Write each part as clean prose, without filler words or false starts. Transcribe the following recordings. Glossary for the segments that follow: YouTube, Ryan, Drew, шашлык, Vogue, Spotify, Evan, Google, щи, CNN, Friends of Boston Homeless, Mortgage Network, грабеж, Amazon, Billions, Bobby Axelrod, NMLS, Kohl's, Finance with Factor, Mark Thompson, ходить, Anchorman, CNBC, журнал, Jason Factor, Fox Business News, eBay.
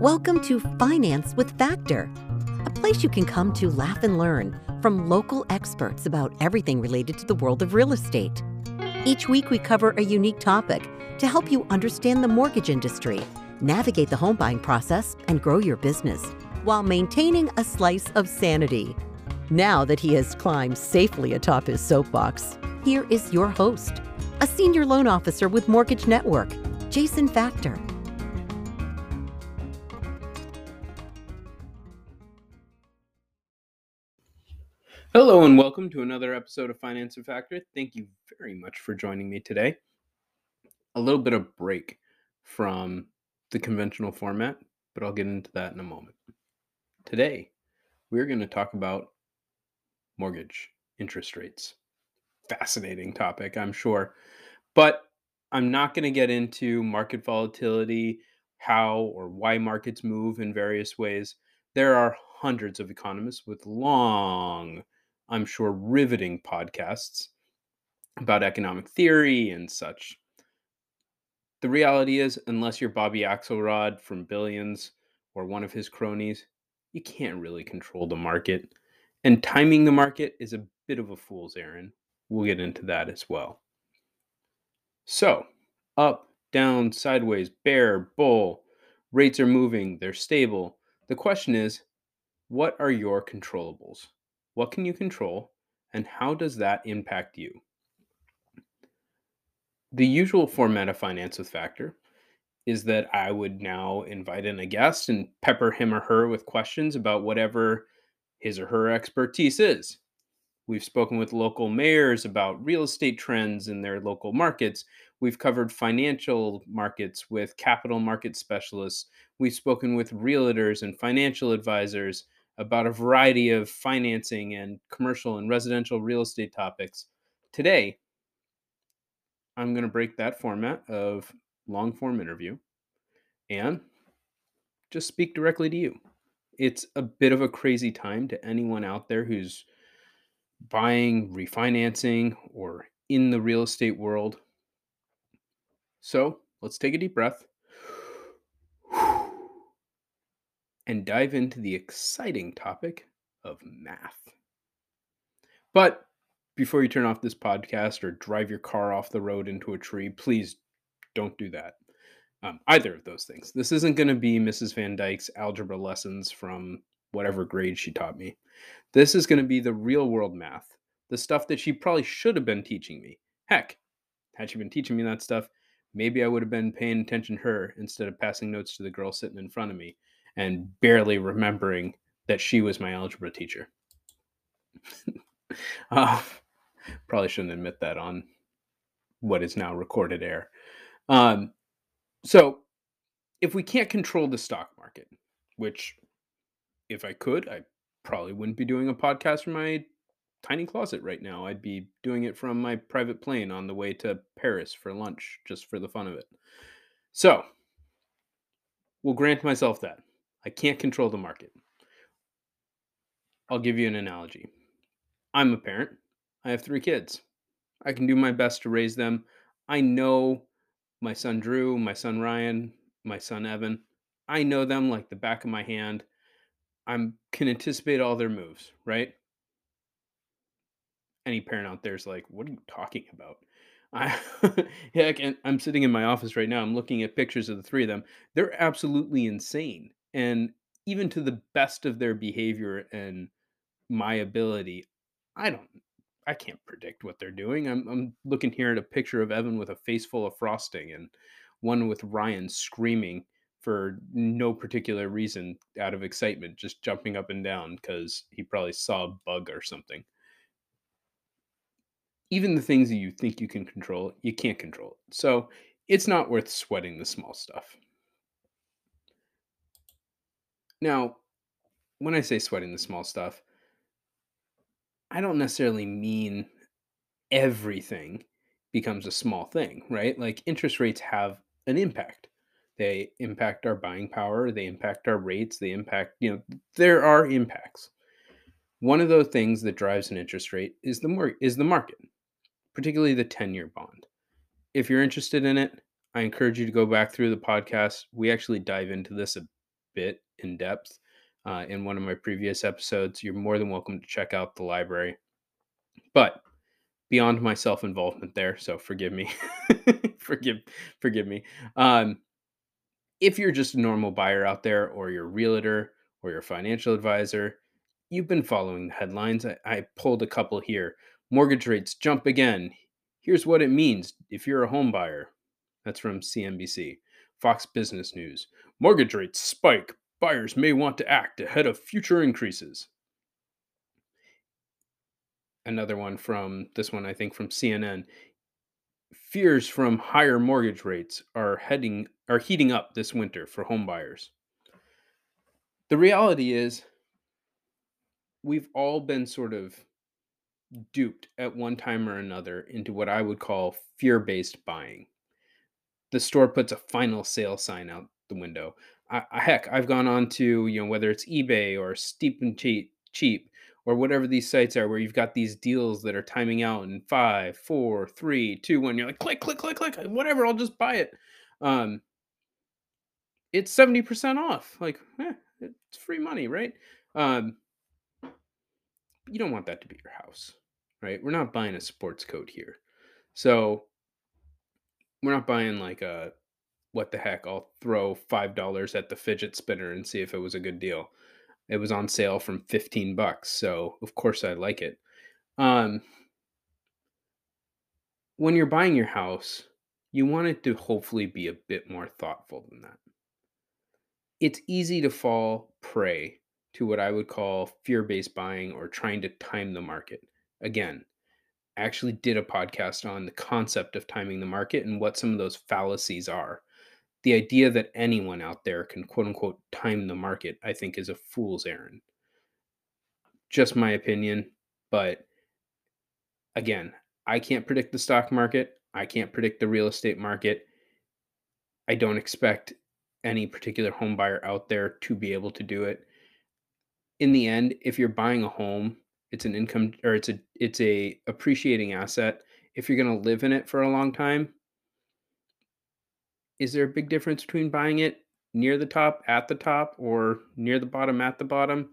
Welcome to Finance with Factor, a place you can come to laugh and learn from local experts about everything related to the world of real estate. Each week we cover a unique topic to help you understand the mortgage industry, navigate the home buying process, and grow your business while maintaining a slice of sanity. Now that he has climbed safely atop his soapbox, here is your host, a senior loan officer with Mortgage Network, Jason Factor. Hello and welcome to another episode of Finance with Factor. Thank you very much for joining me today. A little bit of break from the conventional format, but I'll get into that in a moment. Today, we're going to talk about mortgage interest rates. Fascinating topic, I'm sure. But I'm not going to get into market volatility, how or why markets move in various ways. There are hundreds of economists with long, I'm sure, riveting podcasts about economic theory and such. The reality is, unless you're Bobby Axelrod from Billions or one of his cronies, you can't really control the market. And timing the market is a bit of a fool's errand. We'll get into that as well. So, up, down, sideways, bear, bull, rates are moving, they're stable. The question is, what are your controllables? What can you control, and how does that impact you? The usual format of Finance with Factor is that I would now invite in a guest and pepper him or her with questions about whatever his or her expertise is. We've spoken with local mayors about real estate trends in their local markets. We've covered financial markets with capital market specialists. We've spoken with realtors and financial advisors about a variety of financing and commercial and residential real estate topics. Today, I'm going to break that format of long-form interview and just speak directly to you. It's a bit of a crazy time to anyone out there who's buying, refinancing, or in the real estate world. So let's take a deep breath and dive into the exciting topic of math. But before you turn off this podcast or drive your car off the road into a tree, please don't do that. Either of those things. This isn't going to be Mrs. Van Dyke's algebra lessons from whatever grade she taught me. This is going to be the real world math, the stuff that she probably should have been teaching me. Heck, had she been teaching me that stuff, maybe I would have been paying attention to her instead of passing notes to the girl sitting in front of me and barely remembering that she was my algebra teacher. Probably shouldn't admit that on what is now recorded air. So if we can't control the stock market, which if I could, I probably wouldn't be doing a podcast from my tiny closet right now. I'd be doing it from my private plane on the way to Paris for lunch, just for the fun of it. So, we'll grant myself that. I can't control the market. I'll give you an analogy. I'm a parent. I have three kids. I can do my best to raise them. I know my son Drew, my son Ryan, my son Evan. I know them like the back of my hand. I can anticipate all their moves, right? Any parent out there is like, what are you talking about? I'm sitting in my office right now. I'm looking at pictures of the three of them. They're absolutely insane. And even to the best of their behavior and my ability, I can't predict what they're doing. I'm looking here at a picture of Evan with a face full of frosting and one with Ryan screaming for no particular reason, out of excitement, just jumping up and down because he probably saw a bug or something. Even the things that you think you can control, you can't control it. So it's not worth sweating the small stuff. Now, when I say sweating the small stuff, I don't necessarily mean everything becomes a small thing, right? Like interest rates have an impact. They impact our buying power. They impact our rates. They impact, there are impacts. One of those things that drives an interest rate is the market, particularly the 10-year bond. If you're interested in it, I encourage you to go back through the podcast. We actually dive into this a bit in depth in one of my previous episodes. You're more than welcome to check out the library. But beyond my self-involvement there, so forgive me. forgive me. If you're just a normal buyer out there, or your realtor, or your financial advisor, you've been following the headlines. I pulled a couple here. Mortgage rates jump again. Here's what it means if you're a home buyer. That's from CNBC. Fox Business News. Mortgage rates spike. Buyers may want to act ahead of future increases. Another one from this one, I think, from CNN. Fears from higher mortgage rates are heating up this winter for home buyers. The reality is, we've all been sort of duped at one time or another into what I would call fear-based buying. The store puts a final sale sign out the window. Heck, I've gone on to, whether it's eBay or Steep and Cheap or whatever these sites are, where you've got these deals that are timing out in 5, 4, 3, 2, 1. You're like, click, click, click, click, whatever, I'll just buy it. It's 70% off. Like, it's free money, right? You don't want that to be your house, right? We're not buying a sports coat here. So we're not buying like a, what the heck, I'll throw $5 at the fidget spinner and see if it was a good deal. It was on sale from $15, so of course I like it. When you're buying your house, you want it to hopefully be a bit more thoughtful than that. It's easy to fall prey to what I would call fear-based buying or trying to time the market. Again, I actually did a podcast on the concept of timing the market and what some of those fallacies are. The idea that anyone out there can quote-unquote time the market, I think, is a fool's errand. Just my opinion, but again, I can't predict the stock market. I can't predict the real estate market. I don't expect any particular home buyer out there to be able to do it. In the end, if you're buying a home, it's an income, or it's a appreciating asset. If you're going to live in it for a long time, is there a big difference between buying it near the top, at the top, or near the bottom, at the bottom?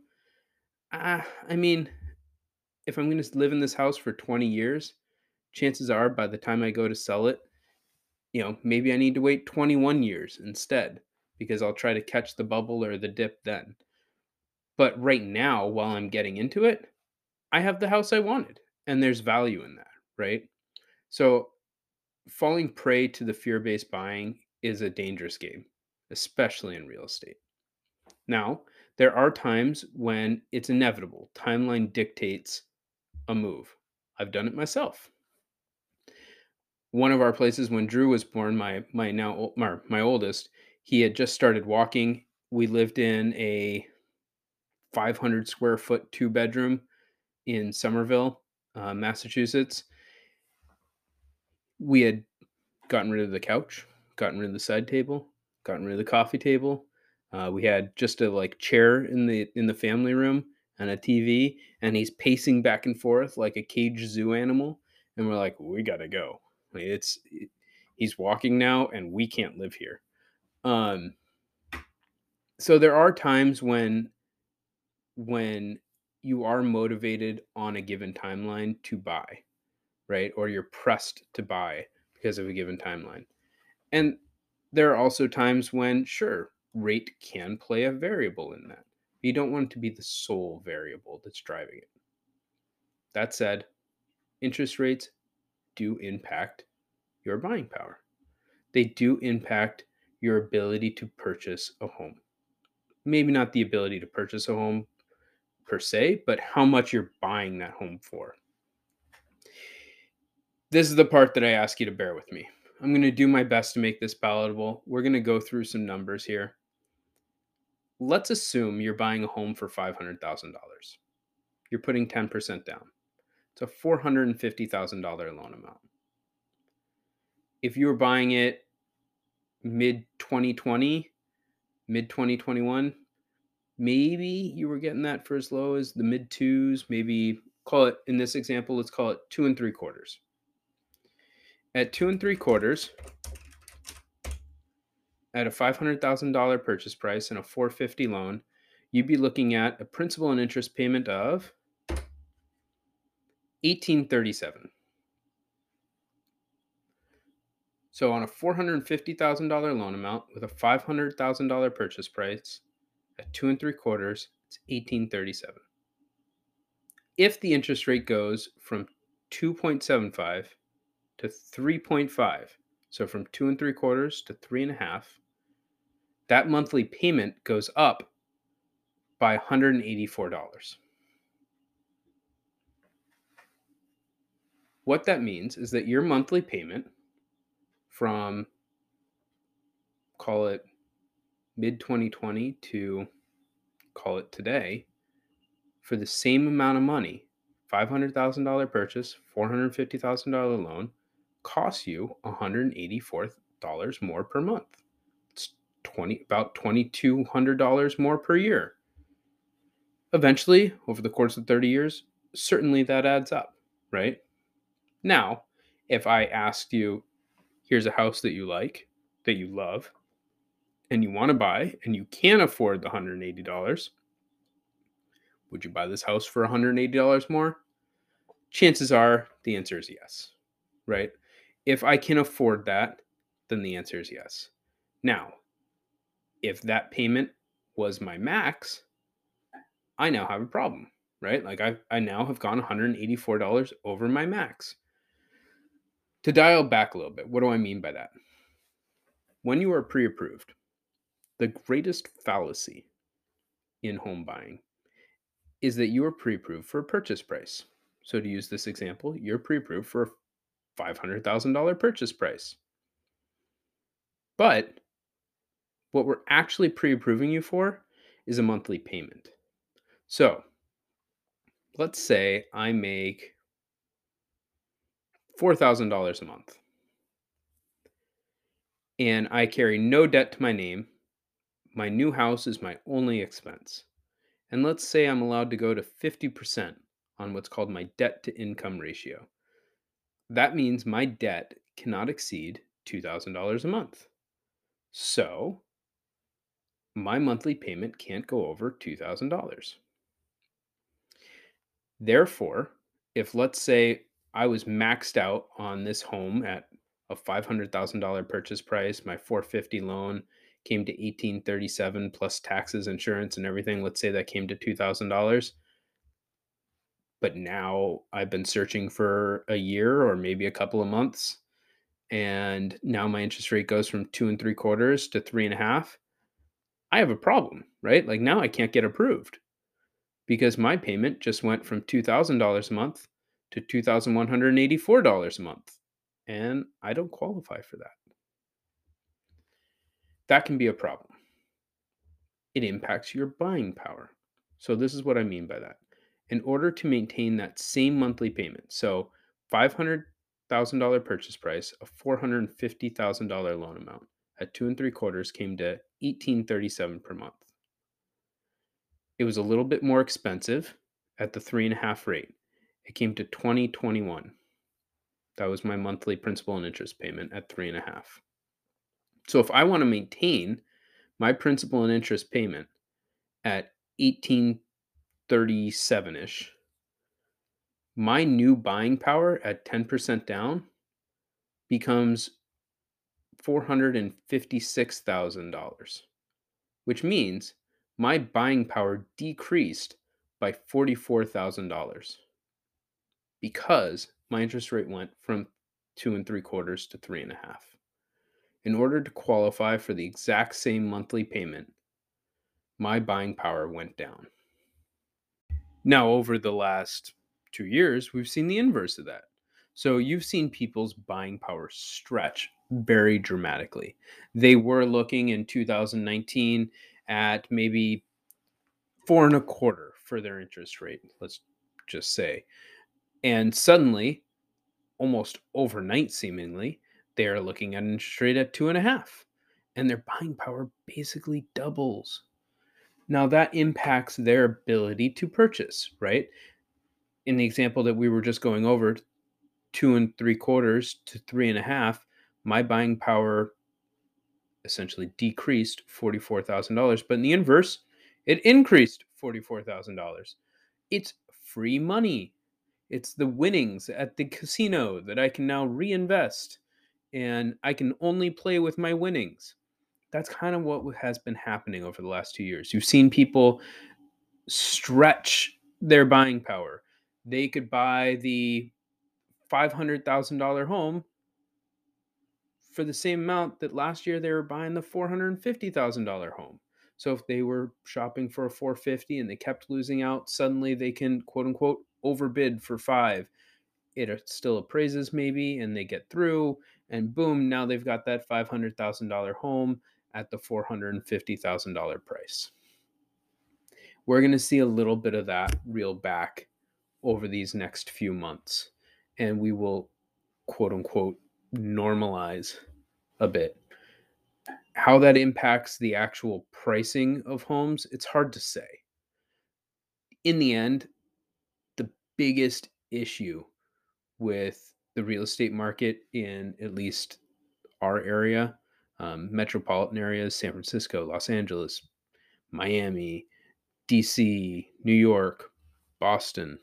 I mean, if I'm going to live in this house for 20 years, chances are by the time I go to sell it, maybe I need to wait 21 years instead, because I'll try to catch the bubble or the dip then. But right now, while I'm getting into it, I have the house I wanted, and there's value in that, right? So falling prey to the fear-based buying is a dangerous game, especially in real estate. Now, there are times when it's inevitable. Timeline dictates a move. I've done it myself. One of our places, when Drew was born, my oldest, he had just started walking. We lived in a 500 square foot 2-bedroom in Somerville, Massachusetts. We had gotten rid of the couch, gotten rid of the side table, gotten rid of the coffee table. We had just a chair in the family room and a TV, and he's pacing back and forth like a caged zoo animal. And we're like, we gotta go. He's walking now, and we can't live here. So there are times when you are motivated on a given timeline to buy, right? Or you're pressed to buy because of a given timeline. And there are also times when, sure, rate can play a variable in that. You don't want it to be the sole variable that's driving it. That said, interest rates do impact your buying power. They do impact your ability to purchase a home. Maybe not the ability to purchase a home per se, but how much you're buying that home for. This is the part that I ask you to bear with me. I'm going to do my best to make this palatable. We're going to go through some numbers here. Let's assume you're buying a home for $500,000. You're putting 10% down. It's a $450,000 loan amount. If you were buying it mid-2020, mid-2021, maybe you were getting that for as low as the mid-2s, maybe call it, in this example, let's call it 2 3/4. At 2 3/4, at a $500,000 purchase price and a $450 loan, you'd be looking at a principal and interest payment of $1,837. So on a $450,000 loan amount with a $500,000 purchase price at 2 3/4, it's $1,837. If the interest rate goes from 2.75 to 3.5, so from 2 3/4 to 3.5, that monthly payment goes up by $184. What that means is that your monthly payment from, call it mid-2020 to, call it today, for the same amount of money, $500,000 purchase, $450,000 loan, costs you $184 more per month. It's about $2,200 more per year. Eventually, over the course of 30 years, certainly that adds up, right? Now, if I asked you, here's a house that you like, that you love, and you want to buy, and you can't afford the $180, would you buy this house for $180 more? Chances are the answer is yes, right? If I can afford that, then the answer is yes. Now, if that payment was my max, I now have a problem, right? Like I now have gone $184 over my max. To dial back a little bit, what do I mean by that? When you are pre-approved, the greatest fallacy in home buying is that you are pre-approved for a purchase price. So to use this example, you're pre-approved for a $500,000 purchase price. But what we're actually pre-approving you for is a monthly payment. So let's say I make $4,000 a month and I carry no debt to my name. My new house is my only expense. And let's say I'm allowed to go to 50% on what's called my debt to income ratio. That means my debt cannot exceed $2,000 a month. So my monthly payment can't go over $2,000. Therefore, if let's say I was maxed out on this home at a $500,000 purchase price, my $450 loan came to $1,837 plus taxes, insurance, and everything. Let's say that came to $2,000. But now I've been searching for a year or maybe a couple of months, and now my interest rate goes from 2 3/4 to 3.5. I have a problem, right? Like now I can't get approved, because my payment just went from $2,000 a month to $2,184 a month, and I don't qualify for that. That can be a problem. It impacts your buying power. So this is what I mean by that. In order to maintain that same monthly payment, so $500,000 purchase price, a $450,000 loan amount at 2 3/4 came to $1,837 per month. It was a little bit more expensive at the 3.5 rate. It came to $2,021. That was my monthly principal and interest payment at 3.5. So if I want to maintain my principal and interest payment at $1,837-ish, my new buying power at 10% down becomes $456,000, which means my buying power decreased by $44,000 because my interest rate went from 2 3/4 to 3.5. In order to qualify for the exact same monthly payment, my buying power went down. Now, over the last 2 years, we've seen the inverse of that. So you've seen people's buying power stretch very dramatically. They were looking in 2019 at maybe 4 1/4 for their interest rate, let's just say. And suddenly, almost overnight seemingly, they are looking at an interest rate at 2.5, and their buying power basically doubles. Now that impacts their ability to purchase, right? In the example that we were just going over, 2 3/4 to 3.5, my buying power essentially decreased $44,000. But in the inverse, it increased $44,000. It's free money. It's the winnings at the casino that I can now reinvest, and I can only play with my winnings. That's kind of what has been happening over the last 2 years. You've seen people stretch their buying power. They could buy the $500,000 home for the same amount that last year they were buying the $450,000 home. So if they were shopping for a $450,000 and they kept losing out, suddenly they can, quote unquote, overbid for $500,000. It still appraises maybe, and they get through, and boom, now they've got that $500,000 home at the $450,000 price. We're going to see a little bit of that reel back over these next few months, and we will, quote unquote, normalize a bit. How that impacts the actual pricing of homes, it's hard to say. In the end, the biggest issue with the real estate market in at least our area, metropolitan areas, San Francisco, Los Angeles, Miami, DC, New York, Boston,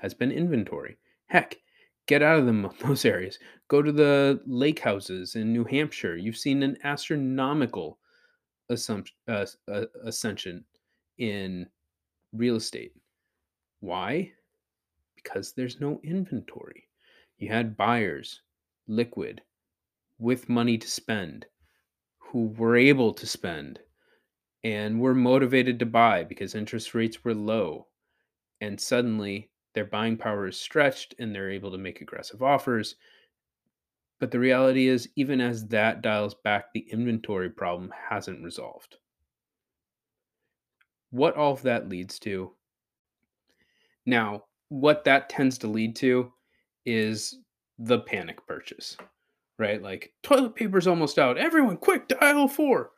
has been inventory. Heck, get out of them, those areas. Go to the lake houses in New Hampshire. You've seen an astronomical ascension in real estate. Why? Because there's no inventory. You had buyers, liquid, with money to spend, who were able to spend and were motivated to buy because interest rates were low. And suddenly their buying power is stretched and they're able to make aggressive offers. But the reality is, even as that dials back, the inventory problem hasn't resolved. What all of that leads to? Now, what that tends to lead to is the panic purchase, right? Like, toilet paper's almost out. Everyone, quick to aisle 4.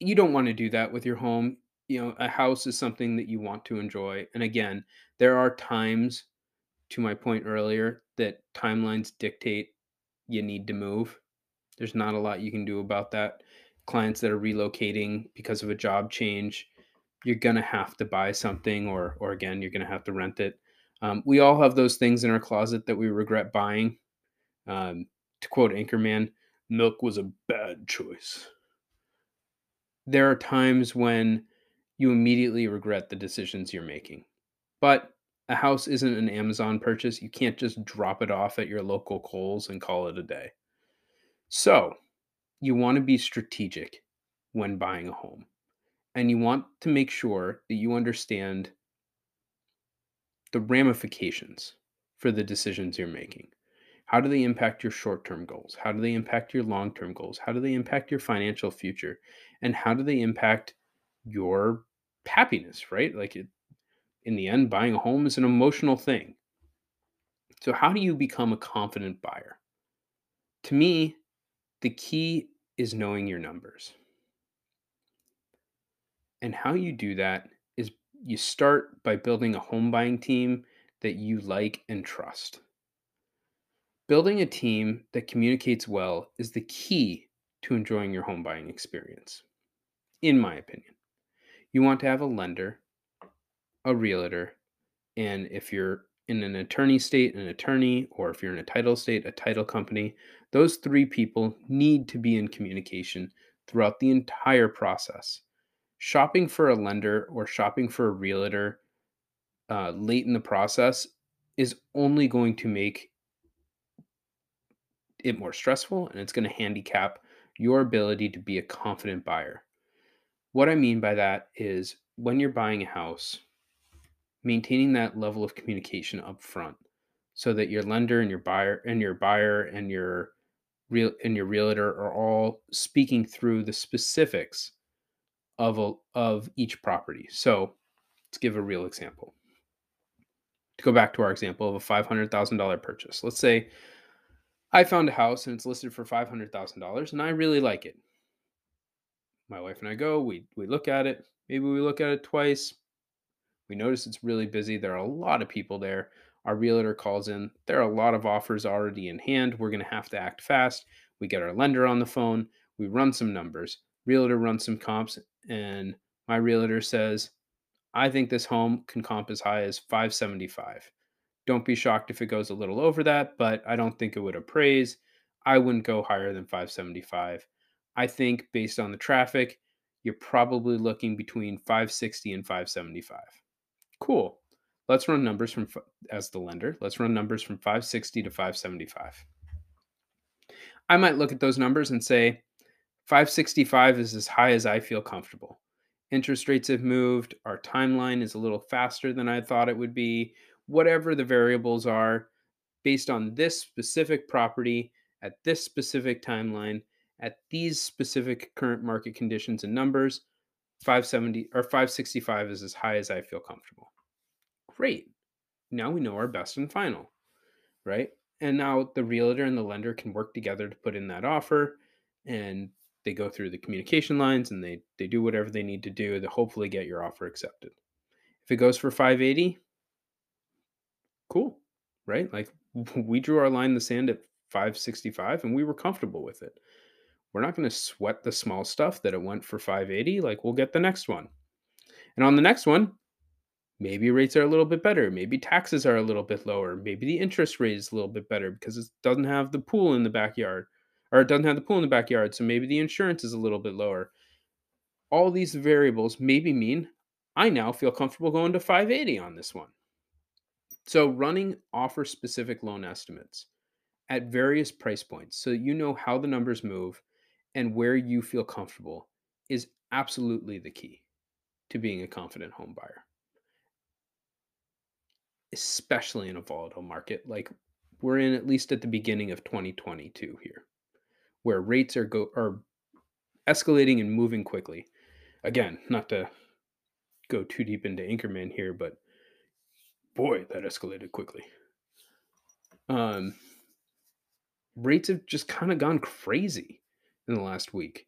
You don't want to do that with your home. You know, a house is something that you want to enjoy. And again, there are times, to my point earlier, that timelines dictate you need to move. There's not a lot you can do about that. Clients that are relocating because of a job change, you're going to have to buy something, or again, you're going to have to rent it. We all have those things in our closet that we regret buying. To quote Anchorman, milk was a bad choice. There are times when you immediately regret the decisions you're making. But a house isn't an Amazon purchase. You can't just drop it off at your local Kohl's and call it a day. So you want to be strategic when buying a home. And you want to make sure that you understand the ramifications for the decisions you're making. How do they impact your short-term goals? How do they impact your long-term goals? How do they impact your financial future? And how do they impact your happiness, right? Like, in the end, buying a home is an emotional thing. So how do you become a confident buyer? To me, the key is knowing your numbers. And how you do that is you start by building a home buying team that you like and trust. Building a team that communicates well is the key to enjoying your home buying experience, in my opinion. You want to have a lender, a realtor, and if you're in an attorney state, an attorney, or if you're in a title state, a title company. Those three people need to be in communication throughout the entire process. Shopping for a lender or shopping for a realtor late in the process is only going to make it more stressful, and it's going to handicap your ability to be a confident buyer. What I mean by that is, when you're buying a house, maintaining that level of communication up front so that your lender and your realtor are all speaking through the specifics of each property. So let's give a real example. To go back to our example of a $500,000 purchase. Let's say I found a house and it's listed for $500,000 and I really like it. My wife and I go, we look at it. Maybe we look at it twice. We notice it's really busy. There are a lot of people there. Our realtor calls in. There are a lot of offers already in hand. We're going to have to act fast. We get our lender on the phone. We run some numbers. Realtor runs some comps, and my realtor says, I think this home can comp as high as 575. Don't be shocked if it goes a little over that, but I don't think it would appraise. I wouldn't go higher than 575. I think based on the traffic, you're probably looking between 560 and 575. Cool. Let's run numbers from, as the lender, let's run numbers from 560 to 575. I might look at those numbers and say, 565 is as high as I feel comfortable. Interest rates have moved. Our timeline is a little faster than I thought it would be. Whatever the variables are, based on this specific property, at this specific timeline, at these specific current market conditions and numbers, 570 or 565 is as high as I feel comfortable. Great. Now we know our best and final, right? And now the realtor and the lender can work together to put in that offer, and they go through the communication lines and they do whatever they need to do to hopefully get your offer accepted. If it goes for 580, cool, right? Like, we drew our line in the sand at 565 and we were comfortable with it. We're not going to sweat the small stuff that it went for 580. Like, we'll get the next one. And on the next one, maybe rates are a little bit better. Maybe taxes are a little bit lower. Maybe the interest rate is a little bit better because it doesn't have the pool in the backyard, or it doesn't have the pool in the backyard. So maybe the insurance is a little bit lower. All these variables maybe mean I now feel comfortable going to 580 on this one. So running offer specific loan estimates at various price points, so you know how the numbers move and where you feel comfortable, is absolutely the key to being a confident home buyer, especially in a volatile market like we're in, at least at the beginning of 2022 here, where rates are escalating and moving quickly. Again, not to go too deep into Anchorman here, but boy, that escalated quickly. Rates have just kind of gone crazy in the last week.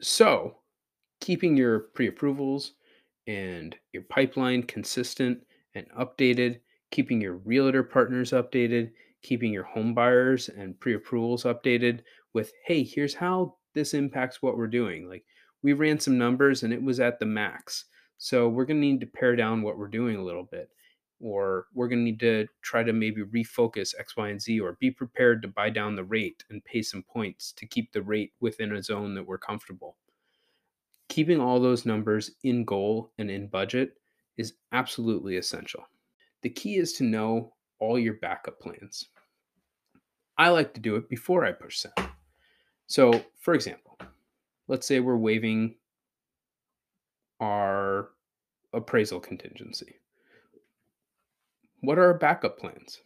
So keeping your pre-approvals and your pipeline consistent and updated, keeping your realtor partners updated, keeping your home buyers and pre-approvals updated with, hey, here's how this impacts what we're doing. Like, we ran some numbers and it was at the max. So we're going to need to pare down what we're doing a little bit, or we're going to need to try to maybe refocus X, Y, and Z, or be prepared to buy down the rate and pay some points to keep the rate within a zone that we're comfortable. Keeping all those numbers in goal and in budget is absolutely essential. The key is to know all your backup plans. I like to do it before I push send. So for example, let's say we're waiving our appraisal contingency. What are our backup plans?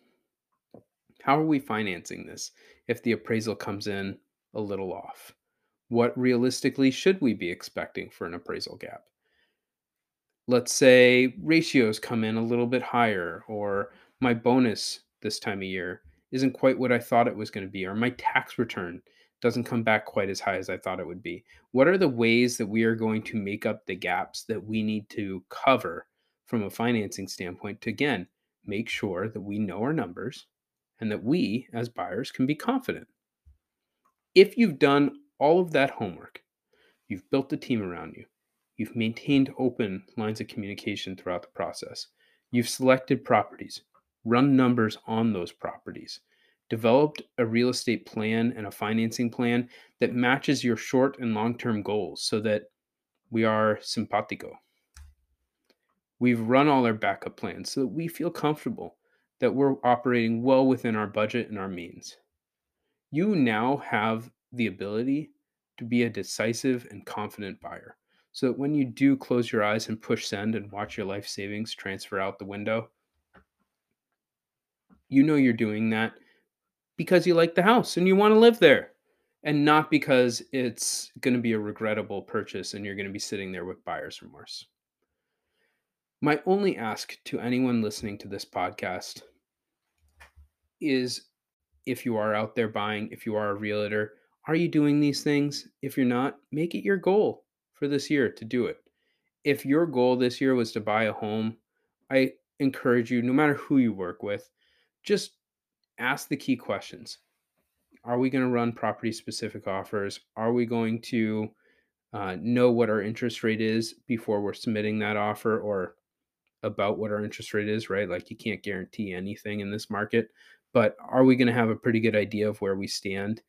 How are we financing this if the appraisal comes in a little off? What realistically should we be expecting for an appraisal gap? Let's say ratios come in a little bit higher, or my bonus this time of year isn't quite what I thought it was going to be, or my tax return doesn't come back quite as high as I thought it would be. What are the ways that we are going to make up the gaps that we need to cover from a financing standpoint to, again, make sure that we know our numbers and that we as buyers can be confident? If you've done all of that homework, you've built a team around you, you've maintained open lines of communication throughout the process, you've selected properties, run numbers on those properties, developed a real estate plan and a financing plan that matches your short and long-term goals so that we are simpatico. We've run all our backup plans so that we feel comfortable that we're operating well within our budget and our means. You now have the ability to be a decisive and confident buyer, so that when you do close your eyes and push send and watch your life savings transfer out the window, you know you're doing that because you like the house and you want to live there, and not because it's going to be a regrettable purchase and you're going to be sitting there with buyer's remorse. My only ask to anyone listening to this podcast is, if you are out there buying, if you are a realtor, are you doing these things? If you're not, make it your goal for this year to do it. If your goal this year was to buy a home, I encourage you, no matter who you work with, just ask the key questions. Are we going to run property specific offers? Are we going to know what our interest rate is before we're submitting that offer, or about what our interest rate is, right? Like, you can't guarantee anything in this market, but are we going to have a pretty good idea of where we stand?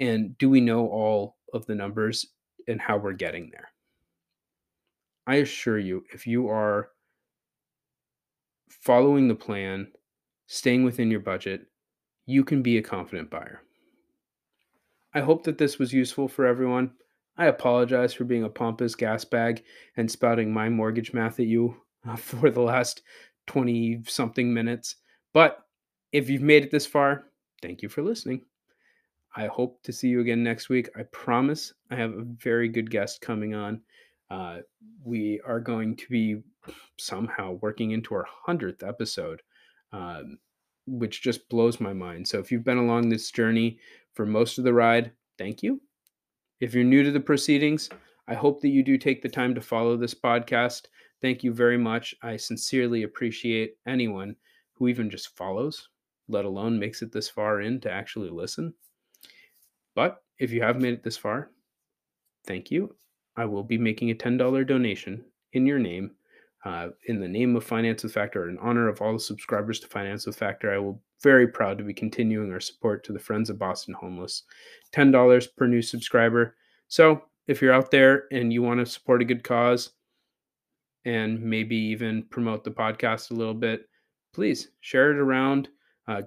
And do we know all of the numbers and how we're getting there? I assure you, if you are following the plan, staying within your budget, you can be a confident buyer. I hope that this was useful for everyone. I apologize for being a pompous gas bag and spouting my mortgage math at you for the last 20-something minutes. But if you've made it this far, thank you for listening. I hope to see you again next week. I promise I have a very good guest coming on. We are going to be somehow working into our 100th episode, which just blows my mind. So if you've been along this journey for most of the ride, thank you. If you're new to the proceedings, I hope that you do take the time to follow this podcast. Thank you very much. I sincerely appreciate anyone who even just follows, let alone makes it this far in to actually listen. But if you have made it this far, thank you. I will be making a $10 donation in your name, in the name of Finance with Factor, in honor of all the subscribers to Finance with Factor. I will very proud to be continuing our support to the Friends of Boston Homeless. $10 per new subscriber. So if you're out there and you want to support a good cause and maybe even promote the podcast a little bit, please share it around.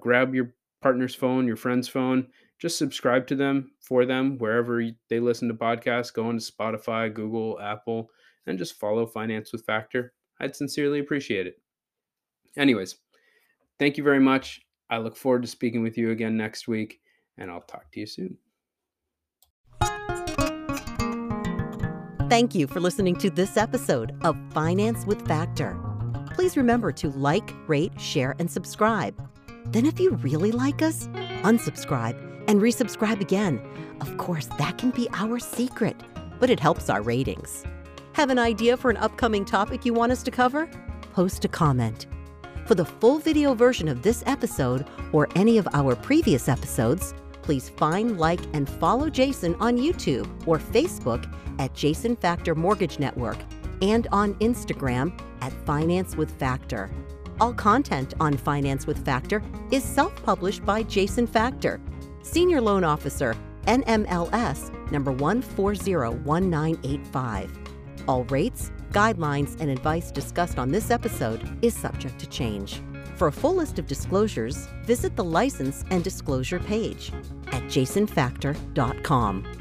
Grab your partner's phone, your friend's phone. Just subscribe to them, for them, wherever they listen to podcasts. Go on to Spotify, Google, Apple, and just follow Finance with Factor. I'd sincerely appreciate it. Anyways, thank you very much. I look forward to speaking with you again next week, and I'll talk to you soon. Thank you for listening to this episode of Finance with Factor. Please remember to like, rate, share, and subscribe. Then if you really like us, unsubscribe and resubscribe again. Of course, that can be our secret, but it helps our ratings. Have an idea for an upcoming topic you want us to cover? Post a comment. For the full video version of this episode or any of our previous episodes, please find, like, and follow Jason on YouTube or Facebook at Jason Factor Mortgage Network and on Instagram at Finance with Factor. All content on Finance with Factor is self-published by Jason Factor, Senior Loan Officer, NMLS number 1401985. All rates, guidelines, and advice discussed on this episode is subject to change. For a full list of disclosures, visit the License and Disclosure page at jasonfactor.com.